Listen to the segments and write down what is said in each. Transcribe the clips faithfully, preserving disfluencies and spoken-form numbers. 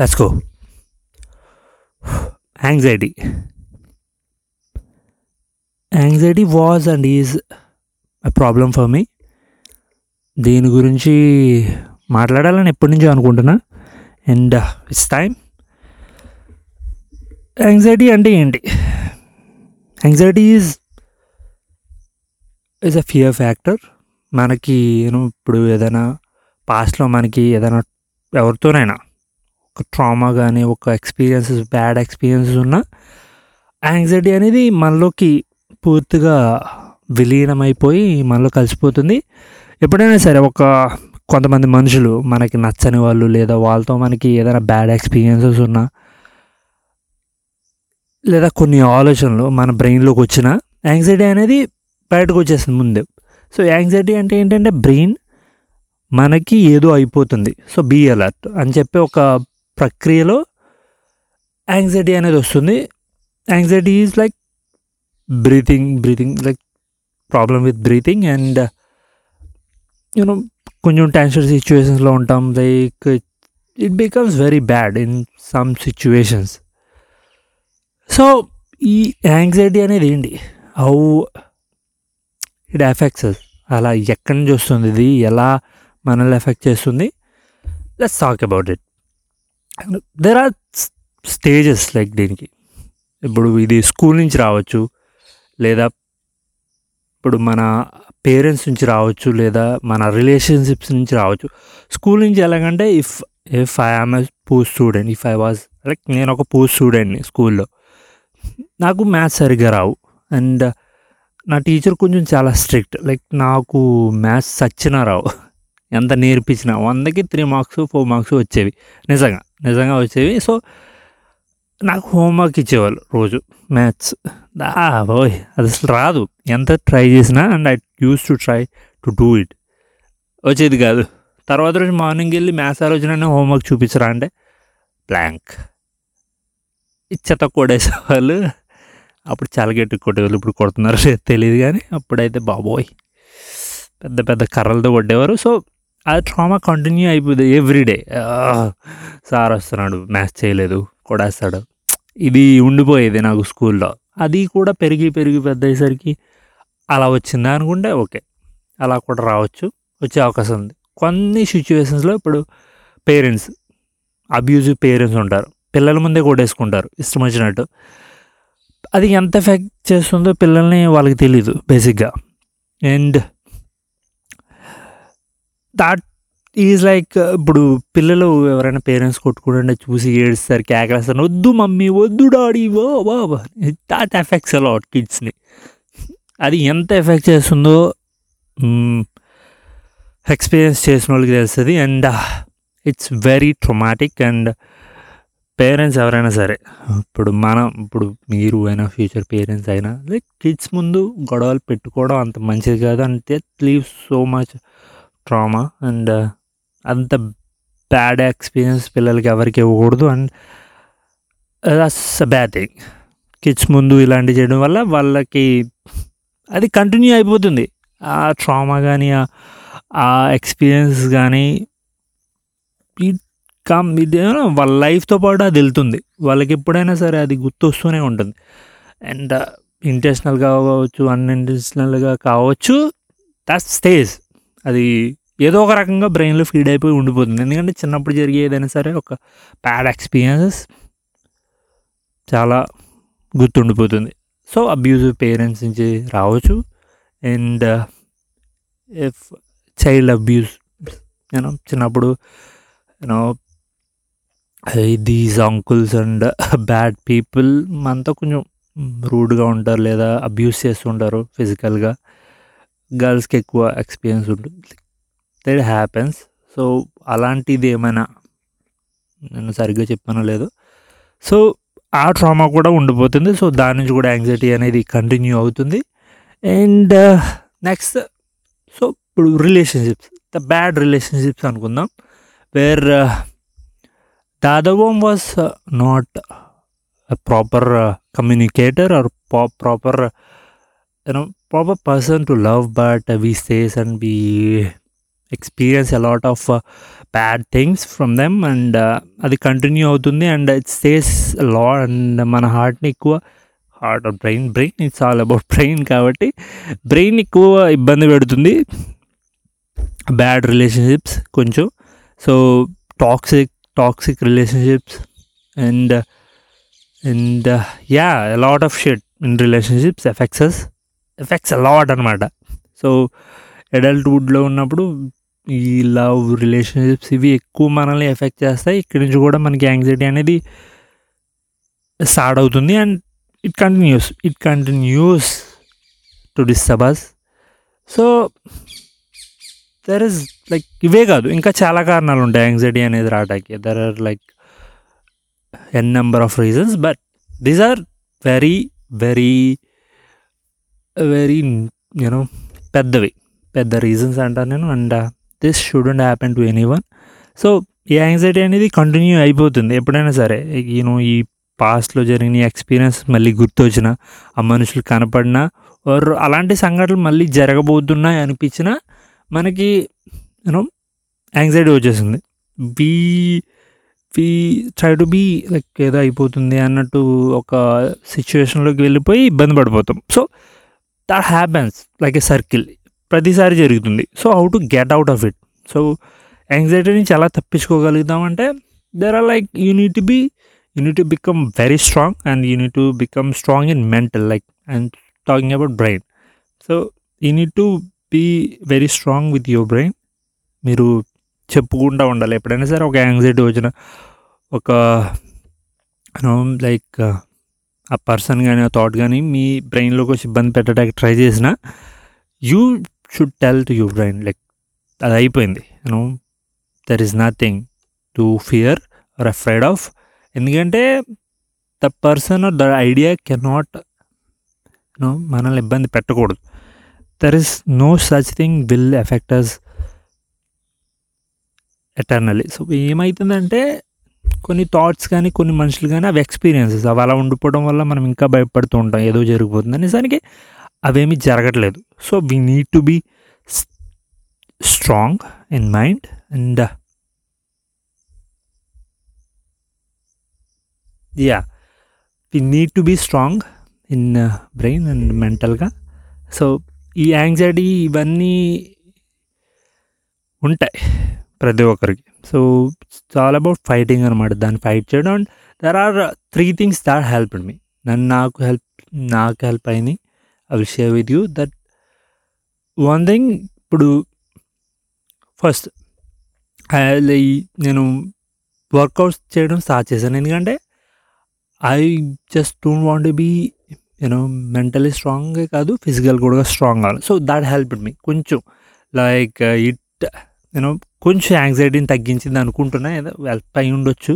Let's go. Anxiety anxiety was and is a problem for me. దీని గురించి మాట్లాడాలని ఎప్పటి నుంచో అనుకుంటున్నా, అండ్ ఇట్స్ టైమ్. యాంగ్జైటీ అంటే ఏంటి? Anxiety is is a fear factor. మనకి నేను ఇప్పుడు ఏదైనా పాస్ట్లో మనకి ఏదైనా ఎవరితోనైనా ఒక ట్రామా కానీ ఒక ఎక్స్పీరియన్సెస్ బ్యాడ్ ఎక్స్పీరియన్సెస్ ఉన్నా యాంగ్జైటీ అనేది మనలోకి పూర్తిగా విలీనమైపోయి మనలో కలిసిపోతుంది. ఎప్పుడైనా సరే ఒక కొంతమంది మనుషులు మనకి నచ్చని వాళ్ళు, లేదా వాళ్ళతో మనకి ఏదైనా బ్యాడ్ ఎక్స్పీరియన్సెస్ ఉన్నా, లేదా కొన్ని ఆలోచనలు మన బ్రెయిన్లోకి వచ్చిన యాంగ్జైటీ అనేది బయటకు వచ్చేస్తుంది ముందే. సో యాంగ్జైటీ అంటే ఏంటంటే బ్రెయిన్ మనకి ఏదో అయిపోతుంది, సో బీ అలర్ట్ అని చెప్పే ఒక ప్రక్రియలో యాంగ్జైటీ అనేది వస్తుంది. Anxiety is like breathing breathing like problem with breathing. And you know కొంచెం టెన్షన్ సిచ్యువేషన్స్లో ఉంటాం, like it becomes very bad in some situations. So ఈ యాంగ్జైటీ అనేది ఏంటి, హౌ ఇట్ ఎఫెక్ట్స్ అస్, అలా ఎక్కడి నుంచి వస్తుంది, ఇది ఎలా మనల్ని ఎఫెక్ట్ చేస్తుంది, let's talk about it. There are stages like దీనికి. ఇప్పుడు ఇది స్కూల్ నుంచి రావచ్చు, లేదా ఇప్పుడు మన పేరెంట్స్ నుంచి రావచ్చు, లేదా మన రిలేషన్షిప్స్ నుంచి రావచ్చు. స్కూల్ నుంచి ఎలాగంటే, if if I am a poor student, if I was like నేను ఒక పూర్ స్టూడెంట్ని స్కూల్లో, నాకు మ్యాథ్స్ సరిగ్గా రావు, అండ్ నా టీచర్ కొంచెం చాలా స్ట్రిక్ట్, లైక్ నాకు మ్యాథ్స్ సచ్చినా రావు, ఎంత నేర్పించినా వందకి త్రీ మార్క్స్ ఫోర్ మార్క్స్ వచ్చేవి, నిజంగా నిజంగా వచ్చేవి. సో నాకు హోంవర్క్ ఇచ్చేవాళ్ళు రోజు మ్యాథ్స్, బాయ్ అది అసలు రాదు, ఎంత ట్రై చేసినా, and I use to try to do it, వచ్చేది కాదు. తర్వాత రోజు మార్నింగ్ వెళ్ళి మ్యాథ్స్ ఆ రోజున హోంవర్క్ చూపించరా అంటే బ్లాంక్, ఇచ్చేత కొడేసేవాళ్ళు. అప్పుడు చాలా గట్టిగా కొట్టేవాళ్ళు, ఇప్పుడు కొడుతున్నారు తెలియదు కానీ అప్పుడైతే బాబోయ్ పెద్ద పెద్ద కర్రలతో కొట్టేవారు. సో ఆ ట్రామా కంటిన్యూ అయిపోతుంది ఎవ్రీడే. సార్ వస్తున్నాడు మ్యాథ్స్ చేయలేదు కొడేస్తాడు, ఇది ఉండిపోయేది నాకు స్కూల్లో. అది కూడా పెరిగి పెరిగి పెద్ద అయ్యేసరికి అలా వచ్చిందా అనుకుంటే ఓకే, అలా కూడా రావచ్చు, వచ్చే అవకాశం ఉంది. కొన్ని సిచ్యువేషన్స్లో ఇప్పుడు పేరెంట్స్ అబ్యూజివ్ పేరెంట్స్ ఉంటారు, పిల్లల ముందే కొట్టేసుకుంటారు ఇష్టం వచ్చినట్టు. అది ఎంత ఎఫెక్ట్ చేస్తుందో పిల్లల్ని వాళ్ళకి తెలీదు బేసిక్గా, అండ్ దాట్ ఈజ్ లైక్ ఇప్పుడు పిల్లలు ఎవరైనా పేరెంట్స్ కొట్టుకుంటే చూసి ఏడుస్తారు, కేకలేస్తారు, వద్దు మమ్మీ వద్దు డాడీ వో బాబా, దాట్ ఎఫెక్ట్స్ అలాట్ కిడ్స్ని. అది ఎంత ఎఫెక్ట్ చేస్తుందో ఎక్స్పీరియన్స్ చేసిన వాళ్ళకి తెలుస్తుంది, and it's very traumatic. And parents ఎవరైనా సరే, ఇప్పుడు మనం ఇప్పుడు మీరు అయినా ఫ్యూచర్ పేరెంట్స్ అయినా, లైక్ కిడ్స్ ముందు గొడవలు పెట్టుకోవడం అంత మంచిది కాదు, అంటే leaves so much trauma, and అంత బ్యాడ్ ఎక్స్పీరియన్స్ పిల్లలకి ఎవరికి ఇవ్వకూడదు, and that's a bad thing. Kids ముందు ఇలాంటివి చేయడం వల్ల వాళ్ళకి అది కంటిన్యూ అయిపోతుంది, ఆ ట్రామా కానీ ఆ ఎక్స్పీరియన్స్ కానీ కమ్ ఇదేమో వాళ్ళ లైఫ్తో పాటు అది వెళ్తుంది, వాళ్ళకి ఎప్పుడైనా సరే అది గుర్తొస్తూనే ఉంటుంది. అండ్ ఇంటెన్షనల్గా కావచ్చు, అన్ఇంటెన్షనల్గా కావచ్చు, దట్ స్టేజ్ అది ఏదో ఒక రకంగా బ్రెయిన్లో ఫీడ్ అయిపోయి ఉండిపోతుంది. ఎందుకంటే చిన్నప్పుడు జరిగే ఏదైనా సరే ఒక బ్యాడ్ ఎక్స్పీరియన్సెస్ చాలా గుర్తుండిపోతుంది. సో అబ్యూజివ్ పేరెంట్స్ నుంచి రావచ్చు, అండ్ ఇఫ్ చైల్డ్ అబ్యూస్ నేను చిన్నప్పుడు you know these uncles and bad people మనతో కొంచెం రూడ్గా ఉంటారు, లేదా అబ్యూస్ చేస్తుంటారు ఫిజికల్గా, గర్ల్స్కి ఎక్కువ ఎక్స్పీరియన్స్ ఉంటుంది, దట్ హ్యాపెన్స్. సో అలాంటిది ఏమైనా నేను సరిగ్గా చెప్పానో లేదో, సో ఆ ట్రామా కూడా ఉండిపోతుంది. సో దాని నుంచి కూడా యాంగ్జైటీ అనేది కంటిన్యూ అవుతుంది. అండ్ నెక్స్ట్, సో ఇప్పుడు రిలేషన్షిప్స్, ద బ్యాడ్ రిలేషన్షిప్స్ అనుకుందాం, where the other one was not a proper communicator or proper you know proper person to love, but we says and we experience a lot of uh, bad things from them, and అది continue అవుతుంది and it says lot. And మన హార్ట్ని ఎక్కువ, heart or brain brain it's all about brain కాబట్టి brain ఎక్కువ ఇబ్బంది పెడుతుంది bad relationships కొంచెం. So toxic toxic relationships and and yeah lot of shit in relationships effects us effects a lot అనమాట. So అడల్ట్హుడ్లో ఉన్నప్పుడు ఈ లవ్ రిలేషన్షిప్స్ ఇవి ఎక్కువ మనల్ని ఎఫెక్ట్ చేస్తాయి. ఇక్కడి నుంచి కూడా మనకి యాంగ్జైటీ అనేది స్టార్ట్ అవుతుంది and it continues it continues to disturb us. So there is like ఇవే కాదు, ఇంకా చాలా కారణాలు ఉంటాయి యాంగ్జైటీ అనేది రావడానికి. There are like N number of reasons, but these are very very very you know పెద్దవి పెద్ద రీజన్స్ అంటాను నేను. And this shouldn't happen to anyone. So ఈ యాంగ్జైటీ అనేది కంటిన్యూ అయిపోతుంది ఎప్పుడైనా సరే. యూనో ఈ పాస్ట్లో జరిగిన ఎక్స్పీరియన్స్ మళ్ళీ గుర్తొచ్చినా, ఆ మనుషులు కనపడినా, ఆర్ అలాంటి సంఘటనలు మళ్ళీ జరగబోతున్నాయి అనిపించినా మనకి యూనో యాంగ్జైటీ వచ్చేసింది. Be we try to be like ఏదో అయిపోతుంది అన్నట్టు ఒక సిచ్యువేషన్లోకి వెళ్ళిపోయి ఇబ్బంది పడిపోతాం. So that happens like a circle, ప్రతిసారి జరుగుతుంది. So how to get out of it. So యాంగ్జైటీని చాలా తప్పించుకోగలుగుతామంటే there are like you need to be you need to become very strong and you need to become strong in mental, like I'm talking about brain. So you need to be very strong with your brain. మీరు చెప్పుకుంటూ ఉండాలి ఎప్పుడైనా సరే ఒక anxiety వచ్చిన ఒక like ఆ person కానీ ఆ థాట్ కానీ మీ బ్రెయిన్లోకి వచ్చి ఇబ్బంది పెట్టడానికి ట్రై చేసిన you should tell to your brain like అది అయిపోయింది, you know there is nothing to fear or afraid of. ఎందుకంటే the person or the idea can not you know మనల్ని ఇబ్బంది పెట్టకూడదు. There is no such thing will effect us eternally. So ఏమవుతుందంటే కొన్ని thoughts కానీ కొన్ని మనుషులు కానీ అవి ఎక్స్పీరియన్సెస్ అవి అలా ఉండిపోవడం వల్ల మనం ఇంకా భయపడుతూ ఉంటాం ఏదో జరిగిపోతుంది అనేసరికి అవేమీ జరగట్లేదు. So we need to be strong in mind and yeah we need to be strong in brain and మెంటల్గా. సో ఈ యాంగ్జైటీ ఇవన్నీ ఉంటాయి ప్రతి ఒక్కరికి. So it's all about fighting అనమాట, దాన్ని ఫైట్ చేయడం. And there are three things that helped me, నన్ను నాకు హెల్ప్ నాకు హెల్ప్ అయింది. I will share with you that one thing. ఇప్పుడు ఫస్ట్ నేను వర్కౌట్స్ చేయడం స్టార్ట్ చేశాను ఎందుకంటే I just don't want to be you know mentally స్ట్రాంగే కాదు ఫిజికల్ కూడా స్ట్రాంగ్ కావాలి. సో దట్ హెల్ప్డ్ మీ కొంచెం, లైక్ ఇట్ నేను కొంచెం యాంగ్జైటీని తగ్గించింది అనుకుంటున్నా, ఏదో హెల్ప్ అయి ఉండొచ్చు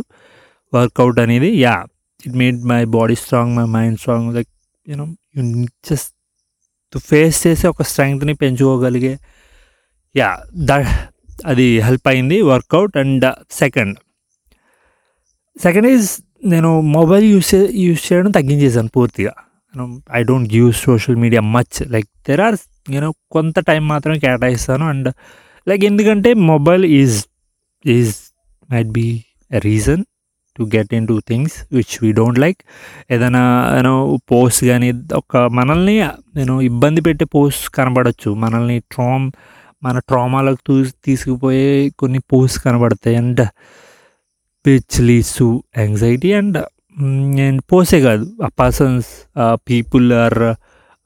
వర్కౌట్ అనేది. Yeah it made my body strong, my mind strong, like you know you just face చేసే ఒక స్ట్రెంగ్త్ని పెంచుకోగలిగే యా దట్ అది హెల్ప్ అయింది workout. And second second is నేను మొబైల్ యూస్ చే యూస్ చేయడం తగ్గించేసాను పూర్తిగా. నేను I don't use social media much, like there are నేను కొంత టైం మాత్రమే కేటాయిస్తాను. అండ్ లైక్ ఎందుకంటే mobile is is might be a reason to get in to things which we don't like. ఏదైనా యూనో పోస్ట్ కానీ ఒక మనల్ని నేను ఇబ్బంది పెట్టే పోస్ట్ కనబడవచ్చు, మనల్ని ట్రామ్ మన ట్రామాలకు తూ తీసుకుపోయే కొన్ని పోస్ట్ కనబడతాయి and which leads to anxiety. And and పోస్టే కాదు, ఆ పర్సన్స్ ఆ పీపుల్ ఆర్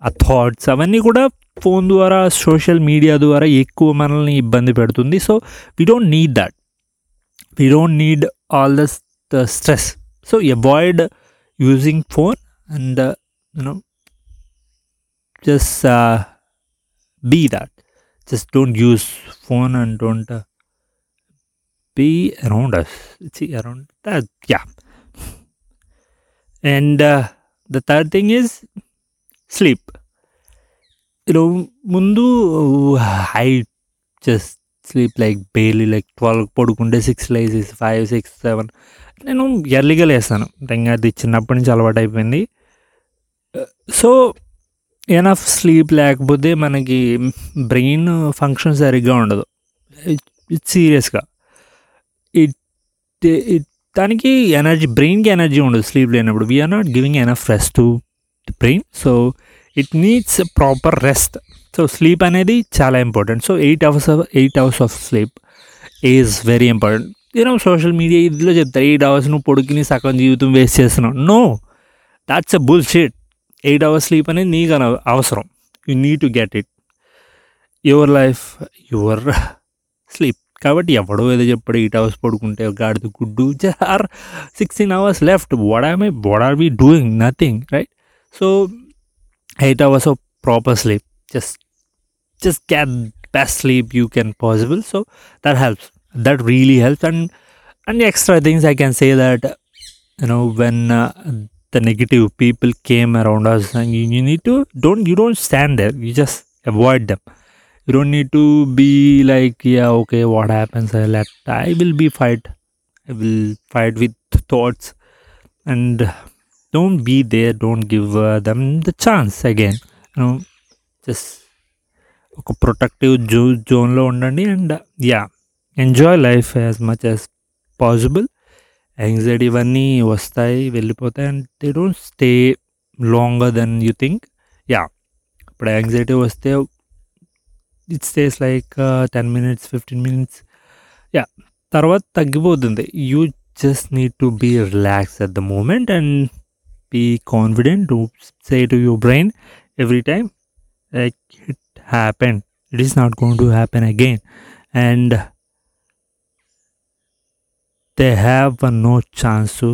ఆ థాట్స్ అవన్నీ కూడా ఫోన్ ద్వారా సోషల్ మీడియా ద్వారా ఎక్కువ మనల్ని ఇబ్బంది పెడుతుంది. So we don't need that, we don't need all the stress. So avoid using phone and you know just be that, just don't use phone and don't be around us, see around that, yeah. And uh, the third thing is sleep. ముందు I just sleep like barely, like twelve పడుకుంటే six లేసి five six seven నేను ఎర్లీగా లేస్తాను. ఇంకా అది చిన్నప్పటి నుంచి అలవాటు అయిపోయింది. సో ఎనఫ్ స్లీప్ లేకపోతే మనకి బ్రెయిన్ ఫంక్షన్ సరిగ్గా ఉండదు. ఇట్ సీరియస్గా ఇట్ ఇట్ దానికి ఎనర్జీ బ్రెయిన్కి ఎనర్జీ ఉండదు స్లీప్ లేనప్పుడు. We're not giving enough rest to the brain, so it needs proper rest. So sleep అనేది చాలా important. So eight hours eight hours of sleep is very important. You know social media ఇందులో చెప్తారు eight hours నువ్వు పొడుకుని సగం జీవితం waste చేస్తున్నావు. No, that's a bullshit. Eight hours sleep అనేది నీకు అవసరం. You need to get it, your life your sleep. కాబట్టి ఎవడో ఏదో చెప్పాడు ఎయిట్ అవర్స్ పడుకుంటే గాడిద గుడ్డు, or sixteen hours left, what are my what are we doing, nothing, right? So eight hours of proper sleep, just just get best sleep you can possible. So that helps, that really helps. And and the extra things I can say that, you know, when uh, the negative people came around us, and you, you need to don't you don't stand there, you just avoid them. You don't need to be like, yeah, okay, what happens, I left, I will be fight I will fight with thoughts, and don't be there. Don't give uh, them the chance again, you know. Just ఒక protective జో జోన్లో ఉండండి. And yeah, enjoy life as much as possible. Anxiety ఇవన్నీ వస్తాయి, వెళ్ళిపోతాయి, and they don't stay longer than you think. Yeah, ఇప్పుడు anxiety వస్తే it stays like ten minutes fifteen minutes yeah తర్వాత తగ్గిపోతుంది. You just need to be relax at the moment and be confident to say to your brain every time like it happened, it is not going to happen again, and they have no chance to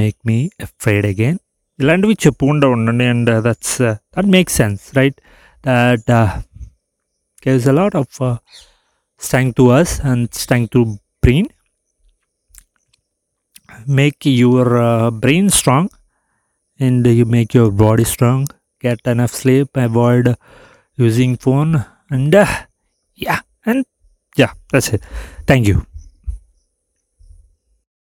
make me afraid again. ఇలాంటివి చెప్పుకుంటూ ఉండండి, and uh, that's uh, that makes sense, right? That uh, gives a lot of uh, strength to us and strength to brain. Make your uh, brain strong, and you make your body strong. Get enough sleep, avoid using phone, and uh, yeah and yeah that's it. Thank you.